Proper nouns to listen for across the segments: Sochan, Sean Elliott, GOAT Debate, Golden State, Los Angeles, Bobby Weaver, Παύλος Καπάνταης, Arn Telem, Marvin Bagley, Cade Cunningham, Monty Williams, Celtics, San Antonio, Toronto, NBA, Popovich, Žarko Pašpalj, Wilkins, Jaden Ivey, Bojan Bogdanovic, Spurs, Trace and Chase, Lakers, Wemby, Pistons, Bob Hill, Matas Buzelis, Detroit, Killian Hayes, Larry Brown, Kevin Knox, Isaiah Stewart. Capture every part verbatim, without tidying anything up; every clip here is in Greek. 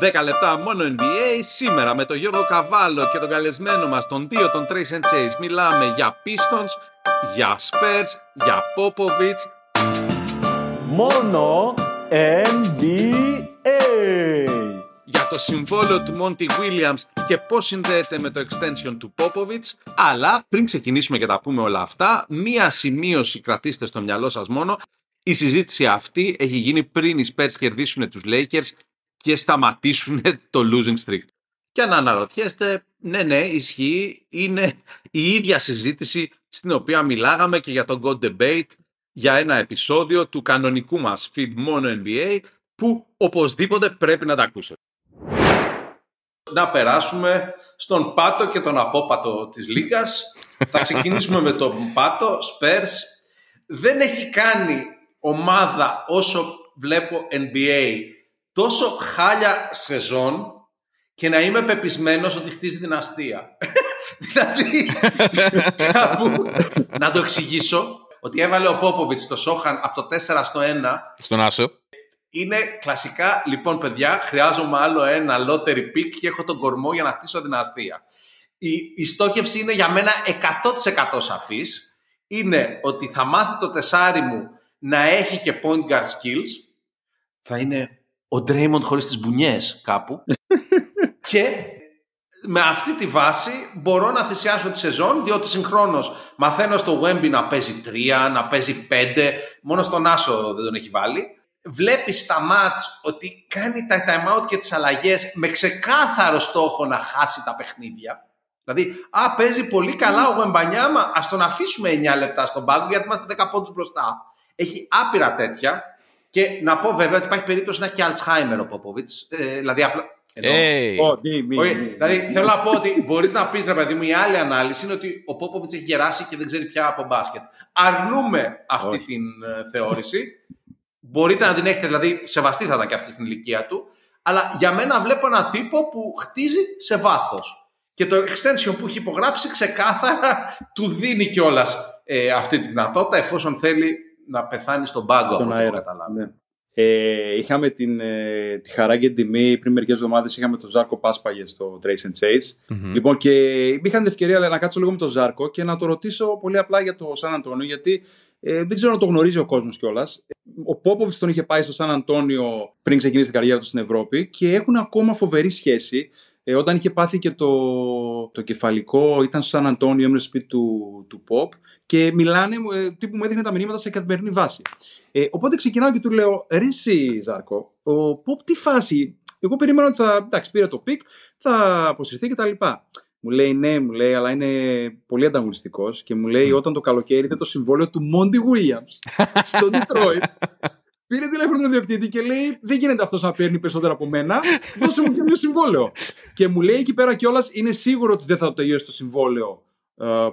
δέκα λεπτά μόνο N B A, σήμερα με τον Γιώργο Καβάλο και τον καλεσμένο μας τον δύο των Trace and Chase μιλάμε για Pistons, για Spurs, για Popovich. Μόνο N B A! Για το συμβόλαιο του Monty Williams και πώς συνδέεται με το extension του Popovich. Αλλά πριν ξεκινήσουμε και τα πούμε όλα αυτά, μία σημείωση κρατήστε στο μυαλό σας μόνο. Η συζήτηση αυτή έχει γίνει πριν οι Spurs κερδίσουν τους Lakers και σταματήσουν το losing streak. Και αν αναρωτιέστε, ναι, ναι, ισχύει, είναι η ίδια συζήτηση στην οποία μιλάγαμε και για τον God Debate, για ένα επεισόδιο του κανονικού μας feed μόνο N B A, που οπωσδήποτε πρέπει να τα ακούσετε. Να περάσουμε στον πάτο και τον απόπατο της Λίγκας. Θα ξεκινήσουμε με τον πάτο. Spurs δεν έχει κάνει ομάδα όσο βλέπω N B A τόσο χάλια σεζόν και να είμαι πεπισμένος ότι χτίζει δυναστεία. Δηλαδή, κάπου, να το εξηγήσω, ότι έβαλε ο Popovich το Sochan από το τέσσερα στο ένα. Στον Άσο. Είναι κλασικά, λοιπόν παιδιά, χρειάζομαι άλλο ένα lottery pick και έχω τον κορμό για να χτίσω δυναστεία. Η, η στόχευση είναι για μένα εκατό τοις εκατό σαφής. Είναι ότι θα μάθει το τεσάρι μου να έχει και point guard skills. Θα είναι ο Draymond χωρίς τις μπουνιές κάπου. Και με αυτή τη βάση μπορώ να θυσιάσω τη σεζόν, διότι συγχρόνως μαθαίνω στο Wemby να παίζει τρία, να παίζει πέντε. Μόνο στον Άσο δεν τον έχει βάλει. Βλέπεις στα μάτς ότι κάνει τα time out και τις αλλαγές με ξεκάθαρο στόχο να χάσει τα παιχνίδια. Δηλαδή, α, παίζει πολύ καλά ο Γουεμπανιάμα, ας τον αφήσουμε εννιά λεπτά στον πάγκο γιατί είμαστε δέκα πόντους μπροστά. Έχει άπειρα τέτοια. Και να πω βέβαια ότι υπάρχει περίπτωση να έχει και Alzheimer ο Popovich. Ε, δηλαδή, απλά. Εννοώ, hey. oh, me, okay. me, me. Δηλαδή, θέλω να πω ότι μπορείς να πεις, ρε παιδί μου, η άλλη ανάλυση είναι ότι ο Popovich έχει γεράσει και δεν ξέρει πια από μπάσκετ. Αρνούμε αυτή oh. την uh, θεώρηση. Μπορείτε να την έχετε, δηλαδή σεβαστή θα ήταν και αυτή στην ηλικία του. Αλλά για μένα βλέπω έναν τύπο που χτίζει σε βάθος. Και το extension που έχει υπογράψει ξεκάθαρα του δίνει κιόλας ε, αυτή τη δυνατότητα, εφόσον θέλει να πεθάνει στον πάγκο. Τον από αέρα, ναι. ε, Είχαμε την, ε, τη χαρά και την τιμή πριν μερικές εβδομάδες. Είχαμε τον Žarko Pašpalj στο Trace and Chase. Mm-hmm. Λοιπόν, και είχαν την ευκαιρία αλλά, να κάτσω λίγο με τον Žarko και να το ρωτήσω πολύ απλά για το San Antonio, γιατί Ε, δεν ξέρω αν το γνωρίζει ο κόσμος κιόλας. Ο Popovich τον είχε πάει στο Σαν Αντώνιο πριν ξεκινήσει την καριέρα του στην Ευρώπη και έχουν ακόμα φοβερή σχέση. Ε, όταν είχε πάθει και το, το κεφαλικό, ήταν στο Σαν Αντώνιο, έμεινε στο σπίτι του, του Pop και μιλάνε, ε, τύπου μου έδειχνε τα μηνύματα σε καθημερινή βάση. Ε, οπότε ξεκινάω και του λέω: ρε εσύ, Žarko, ο Pop τι φάση. Εγώ περίμενα ότι θα. Εντάξει, πήρε το πικ, θα αποσυρθεί κτλ. Μου λέει ναι, μου λέει, αλλά είναι πολύ ανταγωνιστικός και μου λέει mm. όταν το καλοκαίρι είδε το συμβόλαιο του Monty Williams στο Detroit, πήρε τηλέφωνο τον διευθυντή και λέει: δεν γίνεται αυτός να παίρνει περισσότερα από μένα, δώσε μου και ένα συμβόλαιο. Και μου λέει εκεί πέρα κιόλας: είναι σίγουρο ότι δεν θα το τελειώσει το συμβόλαιο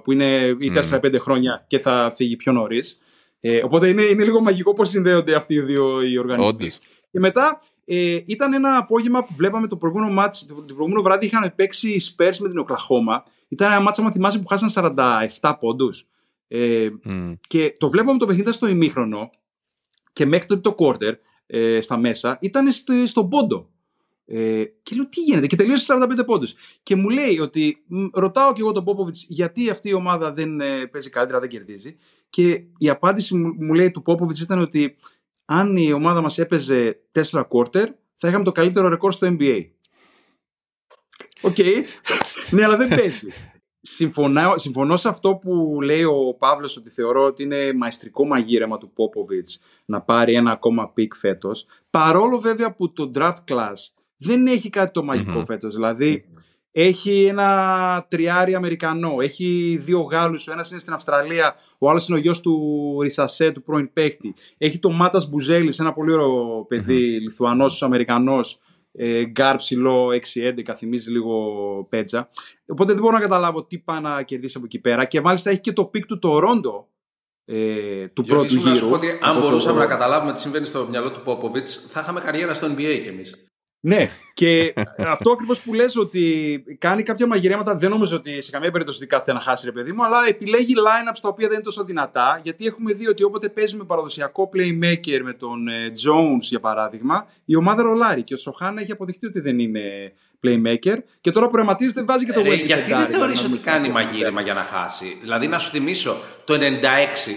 που είναι οι τέσσερα πέντε χρόνια και θα φύγει πιο νωρίς. Ε, οπότε είναι, είναι λίγο μαγικό πώς συνδέονται αυτοί οι δύο οι οργανισμοί. Όντως. Και μετά ε, ήταν ένα απόγευμα που βλέπαμε το προηγούμενο μάτς. Το προηγούμενο βράδυ είχαν παίξει οι Spurs με την Oklahoma. Ήταν ένα μάτς, άμα θυμάσαι, που χάσαν σαράντα επτά πόντους. Ε, mm. Και το βλέπαμε το παιχνίδι στο ημίχρονο και μέχρι το τρίτο quarter ε, στα μέσα ήταν στο, στον πόντο. Ε, και λέω τι γίνεται, και τελείωσε σαράντα πέντε πόντους. Και μου λέει ότι μ, ρωτάω και εγώ τον Popovich γιατί αυτή η ομάδα δεν ε, παίζει καλύτερα, δεν κερδίζει. Και η απάντηση μου, μου λέει του Popovich ήταν ότι αν η ομάδα μας έπαιζε τέσσερα quarter θα είχαμε το καλύτερο ρεκόρ στο N B A. Οκ, okay. Ναι, αλλά δεν παίζει. Συμφωνώ, συμφωνώ σε αυτό που λέει ο Παύλος, ότι θεωρώ ότι είναι μαϊστρικό μαγείρεμα του Popovich να πάρει ένα ακόμα πικ φέτος, παρόλο βέβαια που το draft class δεν έχει κάτι το μαγικό mm-hmm. φέτος. Δηλαδή, mm-hmm. έχει ένα τριάρι Αμερικανό, έχει δύο Γάλλους, ο ένας είναι στην Αυστραλία, ο άλλος είναι ο γιος του Ρισασέ, του πρώην παίκτη. Έχει τον Matas Buzelis, ένα πολύ ωραίο παιδί, mm-hmm. Λιθουανός, Αμερικανός, ε, γκάρ ψηλό, έξι έντεκα, θυμίζει λίγο πέτσα. Οπότε δεν μπορώ να καταλάβω τι πάει να κερδίσει από εκεί πέρα. Και μάλιστα έχει και το πικ του Toronto. Ε, του πρώτου γύρου. Να σου πω ότι αν μπορούσαμε το... να καταλάβουμε τι συμβαίνει στο μυαλό του Popovich, θα είχαμε καριέρα στο N B A κι εμείς. Ναι, και αυτό ακριβώς που λες, ότι κάνει κάποια μαγειρέματα. Δεν νομίζω ότι σε καμία περίπτωση ότι κάθεται να χάσει, ρε παιδί μου, αλλά επιλέγει lineups τα οποία δεν είναι τόσο δυνατά. Γιατί έχουμε δει ότι όποτε παίζει με παραδοσιακό playmaker, με τον Jones για παράδειγμα, η ομάδα ρολάρει. Και ο Sochan έχει αποδειχτεί ότι δεν είναι playmaker. Και τώρα που ρεματίζεται, βάζει και το Wemby. Γιατί πεντάρι, δεν θεωρείς ότι κάνει μαγείρεμα για να χάσει? Δηλαδή, να σου θυμίσω το ενενήντα έξι.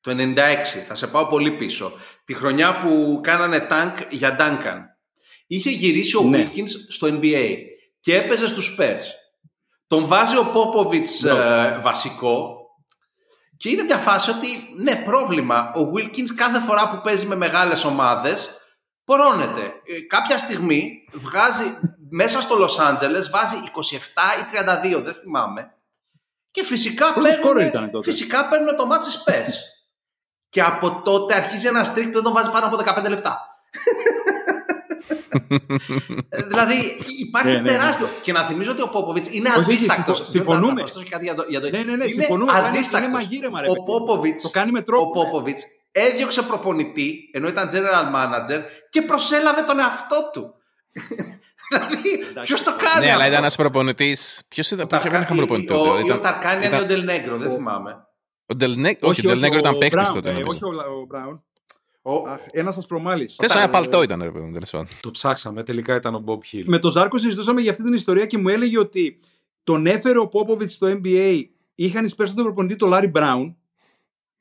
Το ενενήντα έξι, θα σε πάω πολύ πίσω. Τη χρονιά που κάνανε tank για Duncan. Είχε γυρίσει ο ναι. Wilkins στο N B A και έπαιζε στους Spurs. Τον βάζει ο Popovich no. ε, βασικό και είναι μια φάση ότι ναι, πρόβλημα. Ο Wilkins κάθε φορά που παίζει με μεγάλες ομάδες πορώνεται. Ε, κάποια στιγμή βγάζει μέσα στο Los Angeles, βάζει είκοσι επτά ή τριάντα δύο, δεν θυμάμαι. Και φυσικά παίρνουν, φυσικά παίρνουν το μάτσι Spurs. Και από τότε αρχίζει ένα streak που δεν τον βάζει πάνω από δεκαπέντε λεπτά. Δηλαδή υπάρχει ναι, τεράστιο. Ναι, ναι. Και να θυμίζω ότι ο Popovich είναι αδίστακτος. Συμφωνούμε. Είναι μαγείρεμα, ρε. Ο Popovich, το κάνει με τρόπο, ο Popovich έδιωξε προπονητή ενώ ήταν general manager και προσέλαβε τον εαυτό του. Δηλαδή, ποιος το κάνει? Ναι, αλλά ήταν ένας προπονητής. Ποιος ήταν? Ο Ταρκάνι ή ο Ντελ Νέγκρο? Δεν θυμάμαι. Όχι, ο Ντελ Νέγκρο ήταν παίκτης τότε. Όχι ο Μπράουν. Ο... Αχ, ένας σας προμάλης. Θες ένα παλτό ήταν, ρε παιδί μου. Το ψάξαμε, τελικά ήταν ο Bob Hill. Με τον Ζάρκο συζητούσαμε για αυτή την ιστορία και μου έλεγε ότι τον έφερε ο Popovich στο N B A. Είχαν εισπέρσει τον προπονητή τον Larry Brown.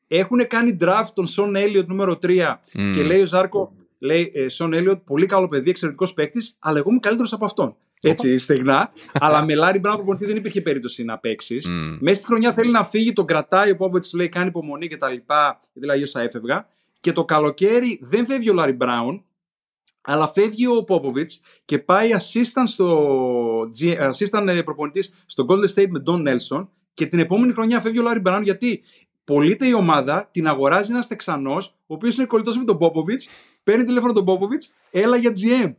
Έχουν κάνει draft τον Sean Elliott νούμερο τρία. Mm. Και λέει ο Ζάρκο, λέει Sean Elliott, πολύ καλό παιδί, εξαιρετικός παίκτης, αλλά εγώ είμαι καλύτερος από αυτόν. Έτσι, στεγνά. Αλλά με Larry Brown προπονητή δεν υπήρχε περίπτωση να παίξει. Mm. Μέσα στη χρονιά θέλει να φύγει, τον κρατάει ο Popovich, του λέει κάνει υπομονή κτλ. Γιατί λέει όσα έφευγα. Και το καλοκαίρι δεν φεύγει ο Larry Brown, αλλά φεύγει ο Popovich και πάει assistant, στο, assistant προπονητής στο Golden State με Don Nelson, και την επόμενη χρονιά φεύγει ο Larry Brown γιατί πωλείται η ομάδα, την αγοράζει ένας Τεξανός, ο οποίος είναι κολλητός με τον Popovich, παίρνει τηλέφωνο τον Popovich, έλα για τζι εμ.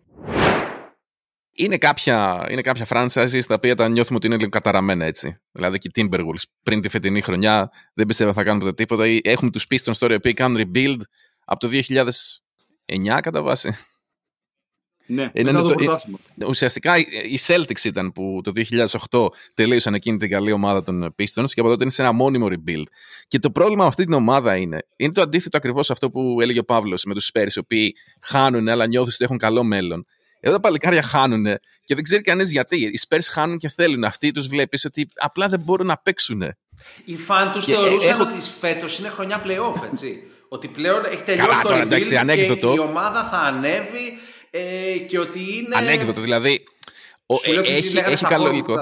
Είναι κάποια, είναι κάποια franchises τα οποία τα νιώθουμε ότι είναι λίγο καταραμένα, έτσι. Δηλαδή και οι Timberwolves πριν τη φετινή χρονιά δεν πιστεύω θα κάνουν ποτέ τίποτα. Ή έχουμε τους Pistons τώρα οι οποίοι κάνουν rebuild από το δύο χιλιάδες εννιά κατά βάση. Ναι, είναι το πρωτάθλημα. Ουσιαστικά οι Celtics ήταν που το δύο χιλιάδες οκτώ τελείωσαν εκείνη την καλή ομάδα των Pistons και από τότε είναι σε ένα μόνιμο rebuild. Και το πρόβλημα με αυτή την ομάδα είναι, είναι το αντίθετο ακριβώς αυτό που έλεγε ο Παύλος με τους Spurs, οι οποίοι χάνουν αλλά νιώθουν ότι έχουν καλό μέλλον. Εδώ τα παλικάρια χάνουν και δεν ξέρει κανείς γιατί. Οι Spurs χάνουν και θέλουν. Αυτοί τους βλέπεις ότι απλά δεν μπορούν να παίξουν. Οι φαν τους θεωρούσαν έχω... ότι φέτος είναι χρονιά play-off, έτσι. Ότι πλέον έχει τελειώσει. Καλά, το τώρα, εντάξει, και ανέκδοτο. Η ομάδα θα ανέβει ε, και ότι είναι... Ανέκδοτο, δηλαδή... Ο, λέω, έχει έχει καλό υλικό.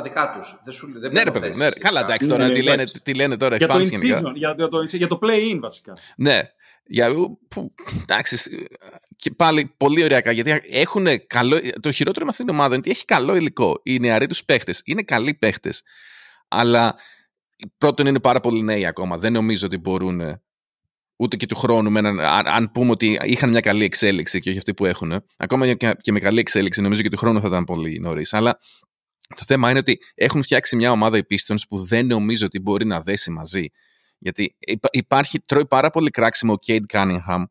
Δεν ναι, ρε παιδί. Ναι, καλά, εντάξει, τώρα τι λένε, λένε τώρα για οι fans γενικά. Για, για, για το play-in βασικά. Ναι. Για, που, εντάξει, και πάλι πολύ ωριακά, γιατί έχουν καλό, το χειρότερο με αυτήν την ομάδα είναι ότι έχει καλό υλικό. Οι νεαροί τους παίχτες είναι καλοί παίχτες, αλλά πρώτον είναι πάρα πολύ νέοι ακόμα. Δεν νομίζω ότι μπορούν ούτε και του χρόνου με έναν, αν, αν πούμε ότι είχαν μια καλή εξέλιξη και όχι αυτοί που έχουν, ακόμα και με καλή εξέλιξη νομίζω και του χρόνου θα ήταν πολύ νωρίς. Αλλά το θέμα είναι ότι έχουν φτιάξει μια ομάδα οι Pistons που δεν νομίζω ότι μπορεί να δέσει μαζί. Γιατί υπάρχει, τρώει πάρα πολύ κράξιμο ο Cade Cunningham,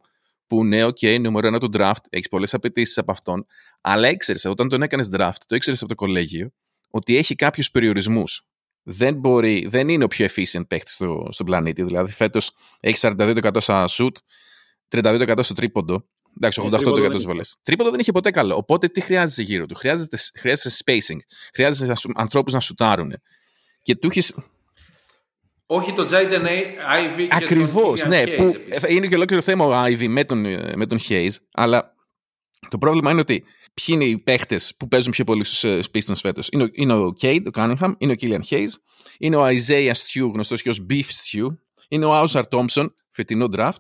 που ναι, ok, νούμερο ένα του draft, έχει πολλές απαιτήσεις από αυτόν, αλλά ήξερες, όταν τον έκανες draft, το ήξερες από το κολέγιο, ότι έχει κάποιους περιορισμούς. Δεν, μπορεί, δεν είναι ο πιο efficient παίκτης στο, στον πλανήτη. Δηλαδή, φέτος έχει σαράντα δύο τοις εκατό στα shoot, τριάντα δύο τοις εκατό στο τρίποντο, εντάξει, ογδόντα οκτώ τοις εκατό στις βολές. Τρίποντο δεν είχε ποτέ καλό. Οπότε, τι χρειάζεσαι γύρω του? Χρειάζεται, χρειάζεσαι spacing, χρειάζεσαι ανθρώπους να σουτάρουν. Και του έχεις. Όχι τον Jaden Ivey. Ακριβώς, ναι. Hayes, που είναι και ολόκληρο θέμα ο Ivey με τον, με τον Hayes. Αλλά το πρόβλημα είναι ότι ποιοι είναι οι παίχτες που παίζουν πιο πολύ στους Pistons φέτος. Είναι, είναι ο Cade, ο Cunningham, είναι ο Killian Hayes, είναι ο Isaiah Stew, γνωστός και ως Beef Stew, είναι ο Ausar Thompson, φετινό draft,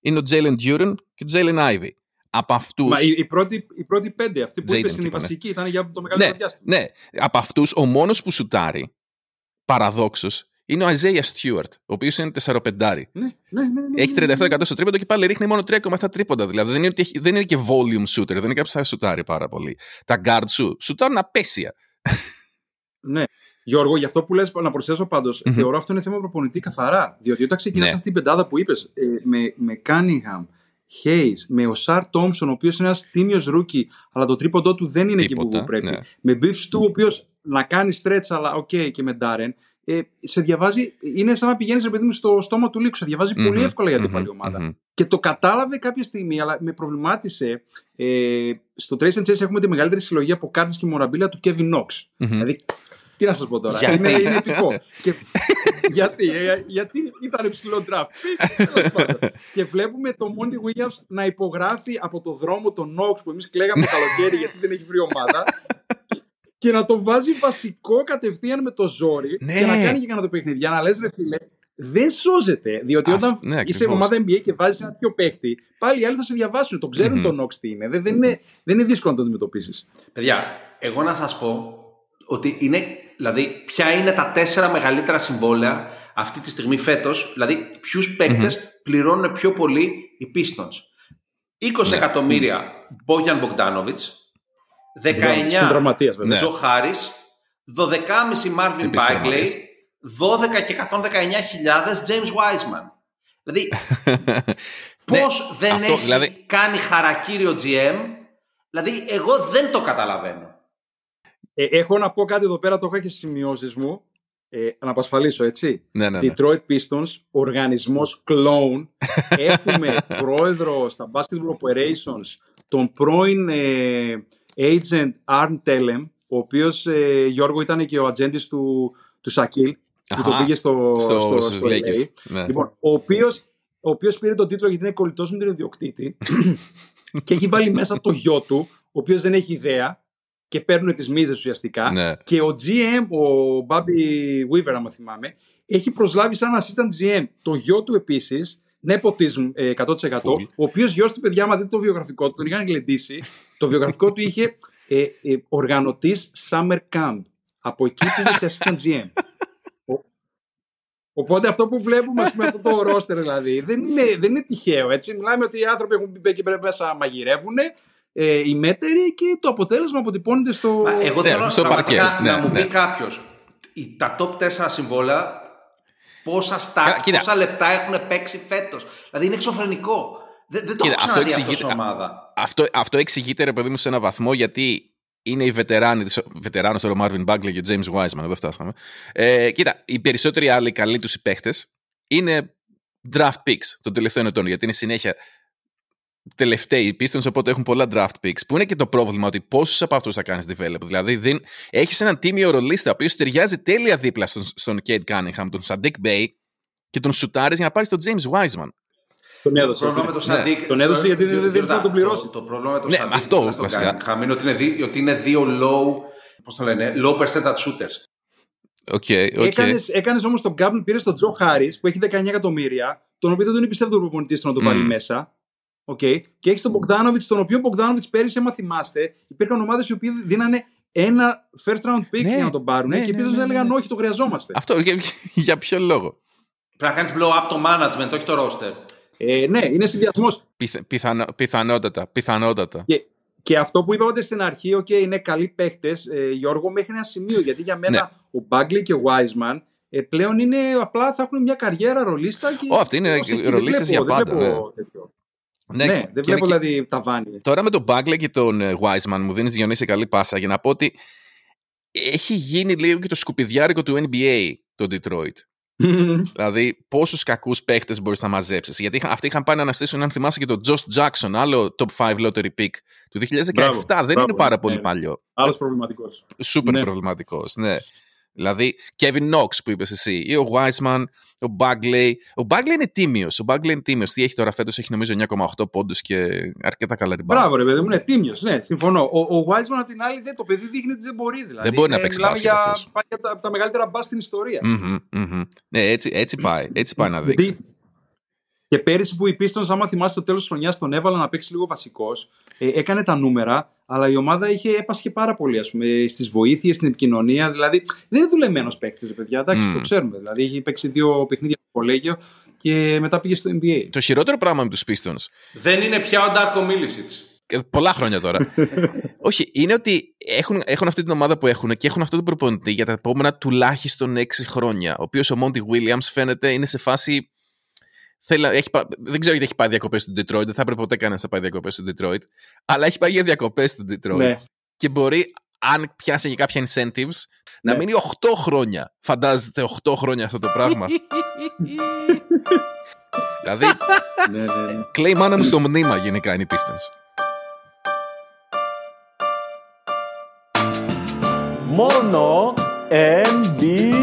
είναι ο Jalen Duren και ο Jaden Ivey. Από αυτούς... Μα οι, οι, πρώτοι, οι πρώτοι πέντε, αυτοί που είπες είναι οι βασικοί, ήταν για το μεγάλο ναι, διάστημα. Ναι, από αυτούς ο μόνος που σουτάρει, παραδόξως, είναι ο Isaiah Stewart, ο οποίος είναι τεσσαροπεντάρι. Ναι, ναι, ναι, ναι, έχει τριάντα επτά τοις εκατό στο τρίποντο και πάλι ρίχνει μόνο τρία κόμμα επτά τρίποντα. Δηλαδή δεν είναι, ότι, δεν είναι και volume shooter, δεν είναι κάποιος που σουτάρει πάρα πολύ. Τα guard σου σουτάρουν απέσια. Ναι. Γιώργο, γι' αυτό που λες, να προσθέσω πάντως, mm-hmm. θεωρώ αυτό είναι θέμα προπονητή καθαρά. Διότι όταν ξεκινάς ναι. αυτή την πεντάδα που είπες, ε, με, με Cunningham, Hayes, με Ausar Thompson, ο οποίος είναι ένας τίμιος ρούκι, αλλά το τρίποντό του δεν είναι τίποτα, εκεί που πρέπει. Ναι. Με Beef Stew, ο οποίος να κάνει stretch, αλλά οκ, okay, και με Darren. Ε, σε διαβάζει, είναι σαν να πηγαίνεις, παιδί μου, στο στόμα του λύκου. Σε διαβάζει mm-hmm, πολύ εύκολα για την mm-hmm, ομάδα. Mm-hmm. Και το κατάλαβε κάποια στιγμή, αλλά με προβλημάτισε. Ε, στο Trace and Chase έχουμε τη μεγαλύτερη συλλογή από κάρτες και μοραμπίλα του Kevin Knox. Mm-hmm. Δηλαδή, τι να σας πω τώρα. είναι, είναι επικό. Και, γιατί, ε, γιατί ήταν υψηλό draft. Και βλέπουμε τον Monty Williams να υπογράφει από το δρόμο τον Knox που εμείς κλαίγαμε το καλοκαίρι γιατί δεν έχει βρει ομάδα. Και να τον βάζει βασικό κατευθείαν με το ζόρι, ναι, και να κάνει και κανένα το παιχνίδι. Για να λες, ρε φίλε, δεν σώζεται. Διότι Α, όταν ναι, είσαι ομάδα εν μπι έι και βάζεις ένα τέτοιο παίχτη, πάλι οι άλλοι θα σε διαβάσουν. Το ξέρουν mm-hmm. τον Knox τι είναι. Δεν, δεν είναι. δεν είναι δύσκολο να το αντιμετωπίσεις. Παιδιά, εγώ να σας πω ότι είναι. Δηλαδή, ποια είναι τα τέσσερα μεγαλύτερα συμβόλαια αυτή τη στιγμή φέτος. Δηλαδή, ποιους παίκτες mm-hmm. πληρώνουν πιο πολύ οι Pistons. είκοσι ναι. εκατομμύρια Bojan Bogdanovic. δεκαεννιά ναι. Joe Harris, δώδεκα κόμμα πέντε Marvin Bagley, δώδεκα και εκατόν δεκαεννιά χιλιάδες James Wiseman. Δηλαδή πώς ναι, δεν αυτό, έχει δηλαδή... κάνει χαρακτήριο τζι εμ. Δηλαδή εγώ δεν το καταλαβαίνω. ε, Έχω να πω κάτι εδώ πέρα, το έχω και στις σημειώσεις μου. Ε, να απασφαλίσω, έτσι. Ναι, ναι, ναι. Detroit Pistons, οργανισμός κλόουν. Έχουμε πρόεδρο στα Basketball Operations, τον πρώην ε, agent Arn Telem, ο οποίος ε, Γιώργο ήταν και ο ατζέντης του, του Σακίλ, που το πήγε στο, στο, στο, στο, στο Lakers. Ναι. Λοιπόν, ο οποίος, ο οποίος πήρε τον τίτλο γιατί είναι κολλητός με τον ιδιοκτήτη και έχει βάλει μέσα το γιο του, ο οποίος δεν έχει ιδέα, και παίρνουν τις μίζες ουσιαστικά. Ναι. Και ο τζι εμ, ο Bobby Weaver, αν θυμάμαι, έχει προσλάβει σαν assistant τζι εμ το γιο του επίσης, nepotism εκατό τοις εκατό, Full. Ο οποίος γιος του, παιδιά, μα δείτε το βιογραφικό του, τον είχαν γλεντήσει. Το βιογραφικό του είχε ε, ε, οργανωτής summer camp. Από εκεί πήγε σε assistant τζι εμ. Ο, οπότε αυτό που βλέπουμε, ας πούμε, αυτό το roster δηλαδή, δεν είναι, δεν είναι τυχαίο, έτσι. Μιλάμε ότι οι άνθρωποι έχουν μπει και πρέπει να μαγειρεύουν, ε, οι μέτεροι, και το αποτέλεσμα αποτυπώνεται στο... Μα, εγώ θέλω ναι, να, παρκέ, να, ναι, να ναι. μου πει κάποιος, τα top τέσσερα συμβόλαια, πόσα στάτς, πόσα λεπτά έχουν παίξει φέτος. Δηλαδή είναι εξωφρενικό. Δεν, δεν το έχω ξαναδεί αυτό εξηγεί, ομάδα. Αυτό, αυτό εξηγείται, ρε παιδί μου, σε ένα βαθμό, γιατί είναι οι βετεράνοι, βετεράνος τώρα, Marvin Bagley και ο James Wiseman, εδώ φτάσαμε. Ε, κοίτα, οι περισσότεροι άλλοι καλοί τους οι παίχτες είναι draft picks των τελευταίων ετών, γιατί είναι συνέχεια τελευταίοι οι Pistons, οπότε έχουν πολλά draft picks, που είναι και το πρόβλημα, ότι πόσους από αυτούς θα κάνεις develop. Δηλαδή δεν... έχεις έναν τίμιο ρολίστα ο οποίος ταιριάζει τέλεια δίπλα στον, στον Cade Cunningham, τον Sadiq Bey, και τον σουτάρεις για να πάρεις τον James Wiseman. Τον έδωσε, το το Σαντίκ, ναι. τον έδωσε γιατί δεν ήθελε να τον πληρώσει. Το, το πρόβλημα με τον ναι, Sadiq αυτό, το Cunningham είναι ότι είναι, δι, ότι είναι δύο low, πώς το λένε, low percentage shooters. Okay, okay. Έκανες, έκανες όμως τον Gablin, πήρες τον Joe Harris που έχει δεκαεννιά εκατομμύρια, τον οποίο δεν τον εμπιστεύεται ο προπονητής του να τον βάλει mm. μέσα. Okay. Και έχει τον Bogdanovic, τον οποίο Bogdanovic πέρυσι, άμα θυμάστε, υπήρχαν ομάδες οι οποίοι δίνανε ένα first round pick ναι, για να τον πάρουν, ναι, και οι Pistons ναι, ναι, έλεγαν ναι, ναι. όχι, το χρειαζόμαστε. Αυτό για, για ποιο λόγο. Πρέπει να κάνεις blow up το management, όχι το roster. Ε, ναι, είναι συνδυασμός. Πιθ, πιθανο, πιθανότατα. πιθανότατα. Και, και αυτό που είπατε στην αρχή, okay, είναι καλοί παίχτες, ε, Γιώργο, μέχρι ένα σημείο. Γιατί για μένα ναι. ο Bagley και ο Wiseman ε, πλέον είναι απλά θα έχουν μια καριέρα ρολίστα. Ω, αυτοί είναι ρολίστες για πάντα. Ναι, ναι, δεν βλέπω είναι, δηλαδή τα βάνη. Τώρα με τον Bagley και τον Wiseman μου δίνεις, Διονύση, καλή πάσα για να πω ότι έχει γίνει λίγο και το σκουπιδιάρικο του εν μπι έι το Detroit. Mm-hmm. Δηλαδή πόσους κακούς παίχτες μπορείς να μαζέψεις. Γιατί αυτοί είχαν πάει να αναστήσουν, αν θυμάσαι, και τον Josh Jackson, άλλο top five lottery pick του δύο χιλιάδες δεκαεπτά. Μπράβο, δεν μπράβο, είναι πάρα πολύ ναι, παλιό. Άλλος προβληματικός. Σούπερ ναι. προβληματικός, ναι. Δηλαδή, Kevin Knox που είπες εσύ, ή ο Wiseman, ο Bagley. Ο Bagley είναι τίμιος. Ο Bagley είναι τίμιος. Τι έχει τώρα φέτος, έχει νομίζω εννιά κόμμα οκτώ πόντους και αρκετά καλά την μπάλα. Μπράβο, ρε παιδί μου, είναι τίμιος. Ναι, συμφωνώ. Ο, ο Wiseman, απ' την άλλη, δεν, το παιδί δείχνει ότι δεν μπορεί. Δηλαδή. Δεν μπορεί είναι, να παίξει μπάσκετ. Πάει για τα, τα μεγαλύτερα μπάσκετ στην ιστορία. Mm-hmm, mm-hmm. Ναι, έτσι, έτσι πάει. Έτσι πάει να δείξει. Και πέρυσι που οι Pistons, άμα θυμάσαι, το τέλος της χρονιάς τον έβαλα να παίξει λίγο βασικός. Ε, έκανε τα νούμερα, αλλά η ομάδα είχε έπασχε πάρα πολύ, ας πούμε, στις βοήθειες, στην επικοινωνία. Δηλαδή, δεν είναι δουλεμένος παίκτης, ρε παιδιά. Εντάξει, mm. το ξέρουμε. Δηλαδή, είχε παίξει δύο παιχνίδια στο κολέγιο και μετά πήγε στο εν μπι έι. Το χειρότερο πράγμα με τους Pistons δεν είναι πια ο Darko Milicic. Πολλά χρόνια τώρα. Όχι, είναι ότι έχουν, έχουν αυτή την ομάδα που έχουν και έχουν αυτόν τον προπονητή για τα επόμενα τουλάχιστον έξι χρόνια. Ο οποίος ο Monty Williams φαίνεται είναι σε φάση. Θέλα, έχει, δεν ξέρω γιατί έχει πάει διακοπές στο Detroit. Δεν θα έπρεπε ποτέ κανένας να πάει διακοπές στο Detroit. Αλλά έχει πάει για διακοπές στο Detroit. Ναι. Και μπορεί, αν πιάσει και κάποια incentives, ναι. να μείνει οκτώ χρόνια. Φαντάζεστε οκτώ χρόνια αυτό το πράγμα. Δηλαδή, ναι, ναι, ναι. Clay Manham στο μνήμα γενικά είναι οι Pistons. Μόνο εν μπι έι.